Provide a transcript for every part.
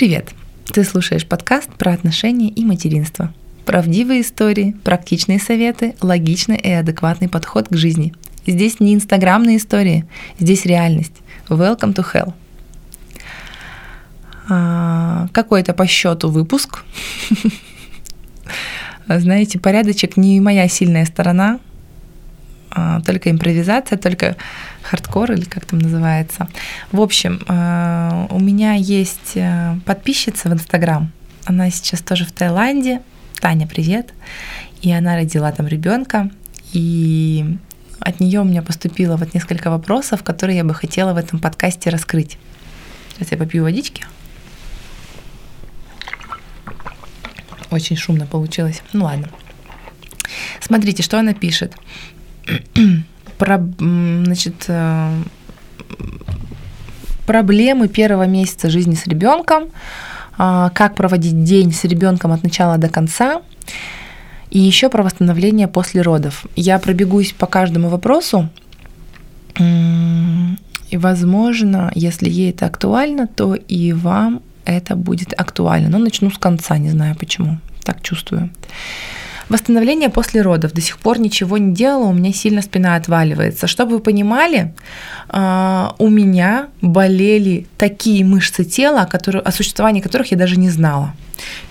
Привет! Ты слушаешь подкаст про отношения и материнство. Правдивые истории, практичные советы, логичный и адекватный подход к жизни. Здесь не инстаграмные истории, здесь реальность. Welcome to hell. Какой-то по счету выпуск. Знаете, порядочек не моя сильная сторона. Только импровизация, только хардкор, или как там называется. В общем, у меня есть подписчица в Инстаграм. Она сейчас тоже в Таиланде. Таня, привет. И она родила там ребенка. И от нее у меня поступило вот несколько вопросов, которые я бы хотела в этом подкасте раскрыть. Сейчас я попью водички. Очень шумно получилось. Ну ладно. Смотрите, что она пишет. Проблемы первого месяца жизни с ребенком, как проводить день с ребенком от начала до конца, и еще про восстановление после родов. Я пробегусь по каждому вопросу, и, возможно, если ей это актуально, то и вам это будет актуально. Но начну с конца, не знаю почему, так чувствую. Восстановление после родов. До сих пор ничего не делала, у меня сильно спина отваливается. Чтобы вы понимали, у меня болели такие мышцы тела, о существовании которых я даже не знала.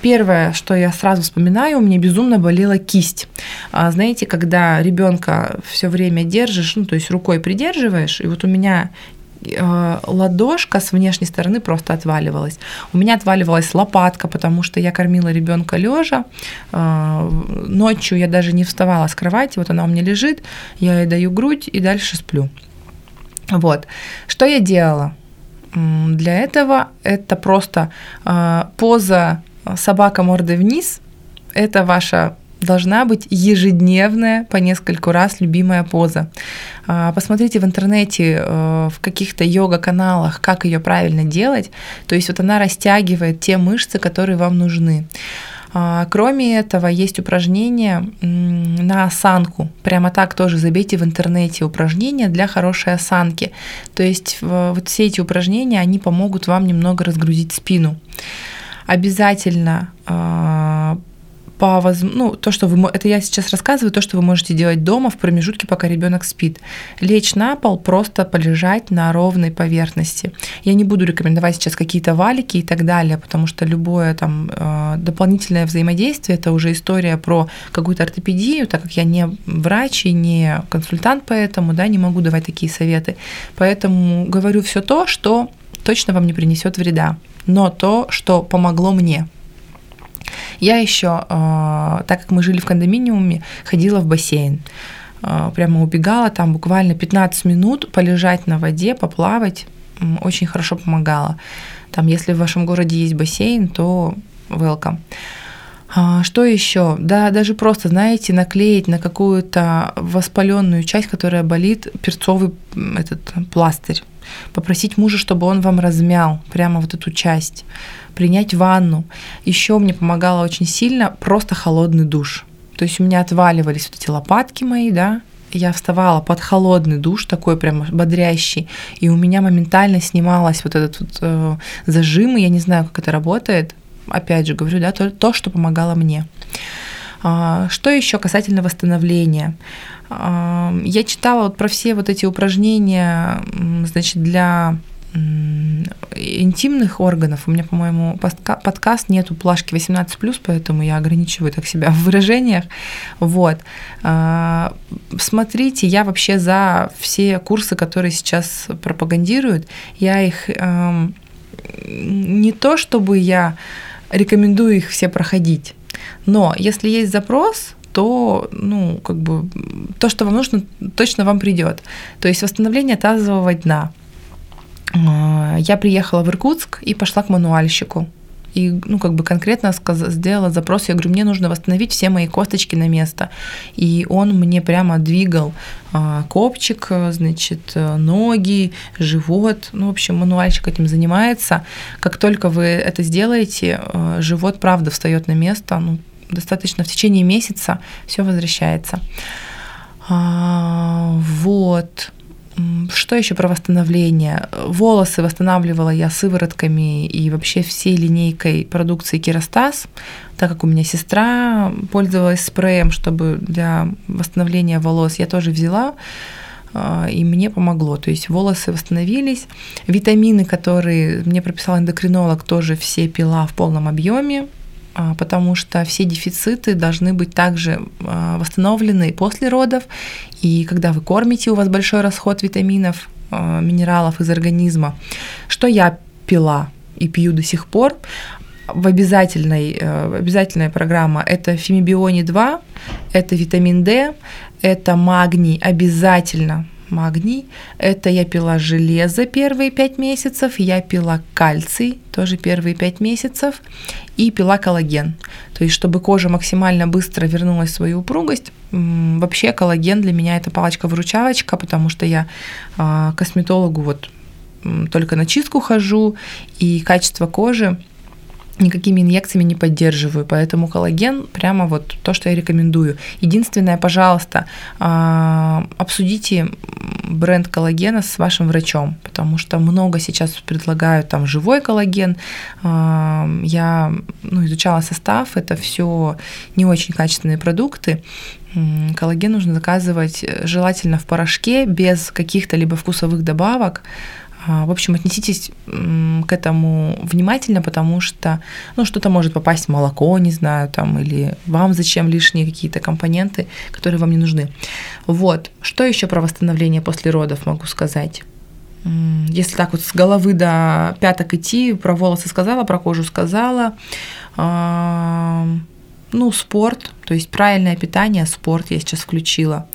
Первое, что я сразу вспоминаю, у меня безумно болела кисть. Знаете, когда ребенка все время держишь, ну, то есть рукой придерживаешь, и вот у меня ладошка с внешней стороны просто отваливалась. У меня отваливалась лопатка, потому что я кормила ребенка лежа. Ночью я даже не вставала с кровати, вот она у меня лежит, я ей даю грудь и дальше сплю. Вот. Что я делала? Для этого это просто поза собака мордой вниз. Это ваша должна быть ежедневная, по нескольку раз любимая поза. Посмотрите в интернете, в каких-то йога-каналах, как ее правильно делать. То есть вот она растягивает те мышцы, которые вам нужны. Кроме этого, есть упражнения на осанку. Прямо так тоже забейте в интернете упражнения для хорошей осанки. То есть вот все эти упражнения, они помогут вам немного разгрузить спину. Обязательно это я сейчас рассказываю, то, что вы можете делать дома в промежутке, пока ребенок спит. Лечь на пол, просто полежать на ровной поверхности. Я не буду рекомендовать сейчас какие-то валики и так далее, потому что любое там дополнительное взаимодействие – это уже история про какую-то ортопедию, так как я не врач и не консультант, поэтому не могу давать такие советы. Поэтому говорю все то, что точно вам не принесет вреда, но то, что помогло мне. Я еще, так как мы жили в кондоминиуме, ходила в бассейн. Прямо убегала, там буквально 15 минут полежать на воде, поплавать, очень хорошо помогало. Там, если в вашем городе есть бассейн, то welcome. Что еще? Да, даже просто, знаете, наклеить на какую-то воспаленную часть, которая болит, перцовый этот пластырь. Попросить мужа, чтобы он вам размял прямо вот эту часть, принять ванну. Еще мне помогало очень сильно просто холодный душ. То есть у меня отваливались вот эти лопатки мои, да, я вставала под холодный душ, такой прям бодрящий, и у меня моментально снималась вот этот зажим, и я не знаю, как это работает. Опять же говорю, да, то, что помогало мне. Что еще касательно восстановления? Я читала вот про все вот эти упражнения, значит, для интимных органов. У меня, по-моему, подкаст нету плашки 18+, поэтому я ограничиваю так себя в выражениях. Вот. Смотрите, я вообще за все курсы, которые сейчас пропагандируют, я их не то чтобы я рекомендую их все проходить, но если есть запрос, то, то, что вам нужно, точно вам придет. То есть восстановление тазового дна. Я приехала в Иркутск и пошла к мануальщику. И, конкретно сделала запрос. Я говорю, мне нужно восстановить все мои косточки на место. И он мне прямо двигал копчик, значит, ноги, живот. В общем, мануальщик этим занимается. Как только вы это сделаете, живот, правда, встает на место. Достаточно в течение месяца все возвращается. Вот. Что еще про восстановление? Волосы восстанавливала я сыворотками и вообще всей линейкой продукции Kerastase, так как у меня сестра пользовалась спреем, чтобы для восстановления волос, я тоже взяла, и мне помогло. То есть волосы восстановились. Витамины, которые мне прописал эндокринолог, тоже все пила в полном объеме, потому что все дефициты должны быть также восстановлены после родов. И когда вы кормите, у вас большой расход витаминов, минералов из организма. Что я пила и пью до сих пор? Обязательная программа – это Фемибионе 2, это витамин D, это магний обязательно. Магний. Это я пила железо первые 5 месяцев, я пила кальций тоже первые 5 месяцев и пила коллаген. То есть, чтобы кожа максимально быстро вернулась в свою упругость. Вообще коллаген для меня это палочка-выручалочка, потому что я к косметологу вот только на чистку хожу, и качество кожи никакими инъекциями не поддерживаю, поэтому коллаген прямо вот то, что я рекомендую. Единственное, пожалуйста, обсудите бренд коллагена с вашим врачом, потому что много сейчас предлагают там живой коллаген. Я изучала состав, это все не очень качественные продукты. Коллаген нужно заказывать желательно в порошке, без каких-то либо вкусовых добавок. В общем, отнеситесь к этому внимательно, потому что что-то может попасть в молоко, не знаю, там, или вам зачем лишние какие-то компоненты, которые вам не нужны. Вот. Что еще про восстановление после родов могу сказать? Если так вот с головы до пяток идти, про волосы сказала, про кожу сказала. Спорт, то есть правильное питание, спорт я сейчас включила.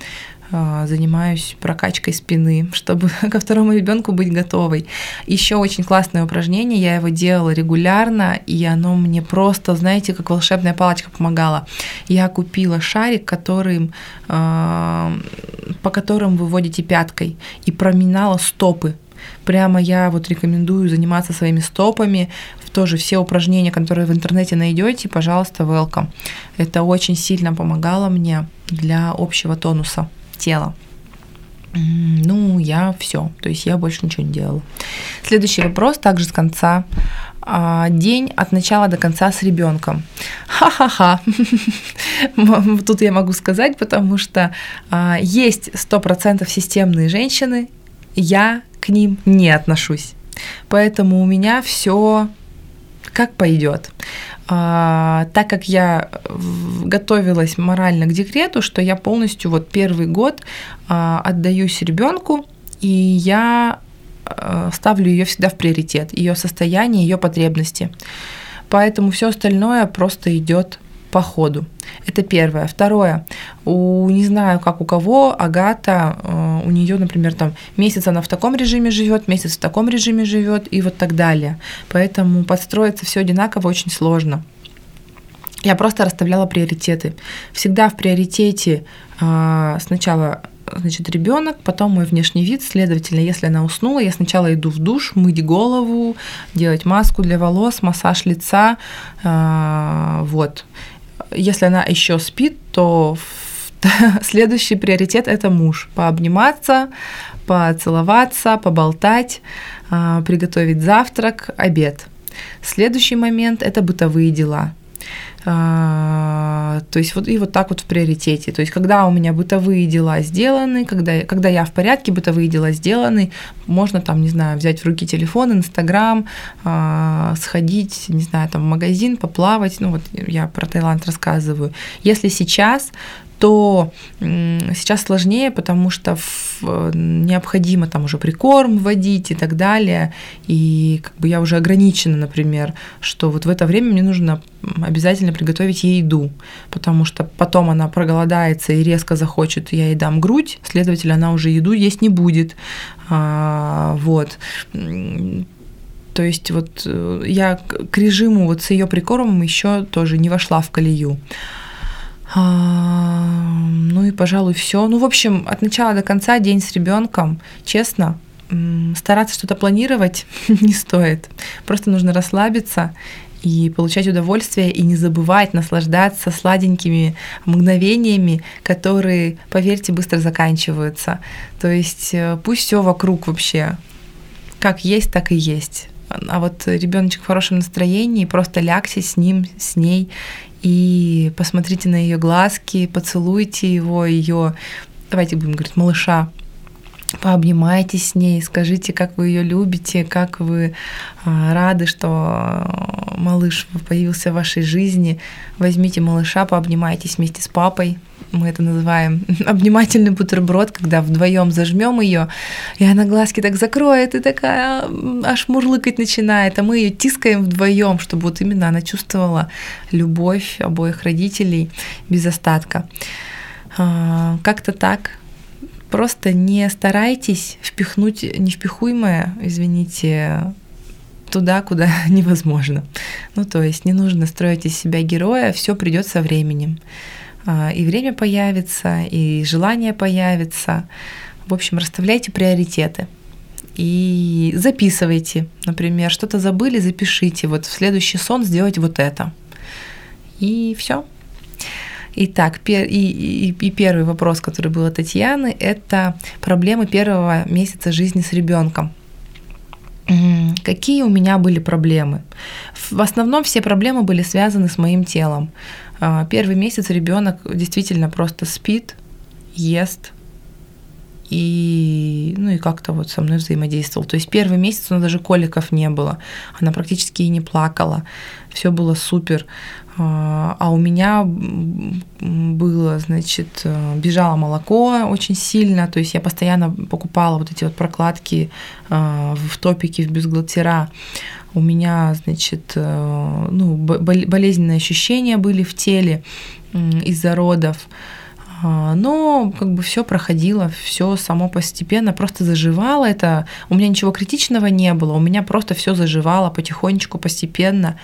Занимаюсь прокачкой спины, чтобы ко второму ребенку быть готовой. Еще очень классное упражнение, я его делала регулярно, и оно мне просто, знаете, как волшебная палочка помогала. Я купила шарик, по которым вы водите пяткой, и проминала стопы. Прямо я вот рекомендую заниматься своими стопами. Тоже все упражнения, которые в интернете найдете, пожалуйста, welcome. Это очень сильно помогало мне для общего тонуса тела. Я все, то есть я больше ничего не делала. Следующий вопрос также с конца. День от начала до конца с ребенком. Ха-ха-ха. Тут я могу сказать, потому что есть 100% системные женщины, я к ним не отношусь. Поэтому у меня все как пойдет. Так как я готовилась морально к декрету, что я полностью вот первый год отдаюсь ребенку, и я ставлю ее всегда в приоритет, ее состояние, ее потребности. Поэтому все остальное просто идет по ходу. Это первое. Второе. Не знаю, как у кого, Агата, у нее, например, там месяц она в таком режиме живет, месяц в таком режиме живет и вот так далее. Поэтому подстроиться все одинаково очень сложно. Я просто расставляла приоритеты. Всегда в приоритете сначала ребенок, потом мой внешний вид, следовательно, если она уснула, я сначала иду в душ, мыть голову, делать маску для волос, массаж лица, вот. Если она еще спит, то следующий приоритет – это муж. Пообниматься, поцеловаться, поболтать, приготовить завтрак, обед. Следующий момент – это бытовые дела. То есть вот так вот в приоритете. То есть когда у меня бытовые дела сделаны, когда я в порядке, бытовые дела сделаны, можно там, не знаю, взять в руки телефон, Инстаграм, сходить, не знаю, там в магазин, поплавать. Вот я про Таиланд рассказываю. Если сейчас, то сейчас сложнее, потому что необходимо там уже прикорм вводить и так далее, и я уже ограничена, например, что вот в это время мне нужно обязательно приготовить ей еду, потому что потом она проголодается и резко захочет, я ей дам грудь, следовательно, она уже еду есть не будет, вот. То есть вот я к режиму вот с ее прикормом еще тоже не вошла в колею. И, пожалуй, все. В общем, от начала до конца день с ребенком, честно, стараться что-то планировать не стоит. Просто нужно расслабиться и получать удовольствие, и не забывать наслаждаться сладенькими мгновениями, которые, поверьте, быстро заканчиваются. То есть пусть все вокруг вообще как есть, так и есть. А вот ребеночек в хорошем настроении, просто лягте с ним, с ней, и посмотрите на ее глазки, поцелуйте его, ее, давайте будем говорить, малыша, пообнимайтесь с ней, скажите, как вы ее любите, как вы рады, что малыш появился в вашей жизни. Возьмите малыша, пообнимайтесь вместе с папой. Мы это называем обнимательный бутерброд, когда вдвоем зажмем ее, и она глазки так закроет и такая аж мурлыкать начинает, а мы ее тискаем вдвоем, чтобы вот именно она чувствовала любовь обоих родителей без остатка. Как-то так. Просто не старайтесь впихнуть невпихуемое, извините, туда, куда невозможно. Ну, то есть не нужно строить из себя героя, все придет со временем. И время появится, и желание появится. В общем, расставляйте приоритеты и записывайте. Например, что-то забыли, запишите. Вот в следующий сон сделать вот это. И все. Итак, и первый вопрос, который был от Татьяны, это проблемы первого месяца жизни с ребенком. Какие у меня были проблемы? В основном все проблемы были связаны с моим телом. Первый месяц ребенок действительно просто спит, ест и, ну, и как-то вот со мной взаимодействовал. То есть первый месяц у нас даже коликов не было, она практически и не плакала, все было супер. А у меня было, значит, бежало молоко очень сильно, то есть я постоянно покупала вот эти вот прокладки в топике, в бюстгальтера. У меня, значит, ну, болезненные ощущения были в теле из-за родов. Но как бы все проходило, все само постепенно, просто заживало это. У меня ничего критичного не было, у меня просто все заживало потихонечку, постепенно,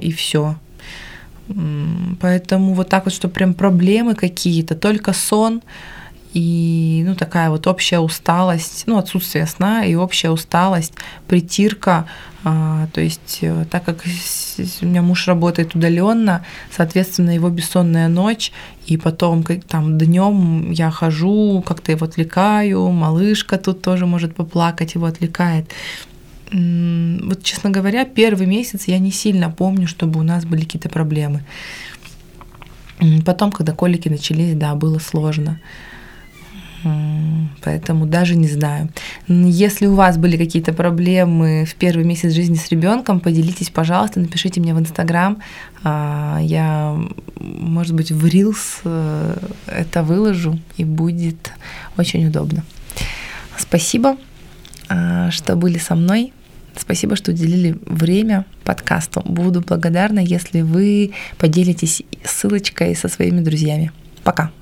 и все. Поэтому вот так вот, что прям проблемы какие-то, только сон и, ну, такая вот общая усталость, ну, отсутствие сна и общая усталость, притирка. То есть, так как у меня муж работает удаленно, соответственно, его бессонная ночь, и потом там днем я хожу, как-то его отвлекаю, малышка тут тоже может поплакать, его отвлекает. Вот, честно говоря, первый месяц я не сильно помню, чтобы у нас были какие-то проблемы. Потом, когда колики начались, да, было сложно. Поэтому даже не знаю. Если у вас были какие-то проблемы в первый месяц жизни с ребенком, поделитесь, пожалуйста, напишите мне в Инстаграм. Я, может быть, в Рилс это выложу, и будет очень удобно. Спасибо, что были со мной. Спасибо, что уделили время подкасту. Буду благодарна, если вы поделитесь ссылочкой со своими друзьями. Пока!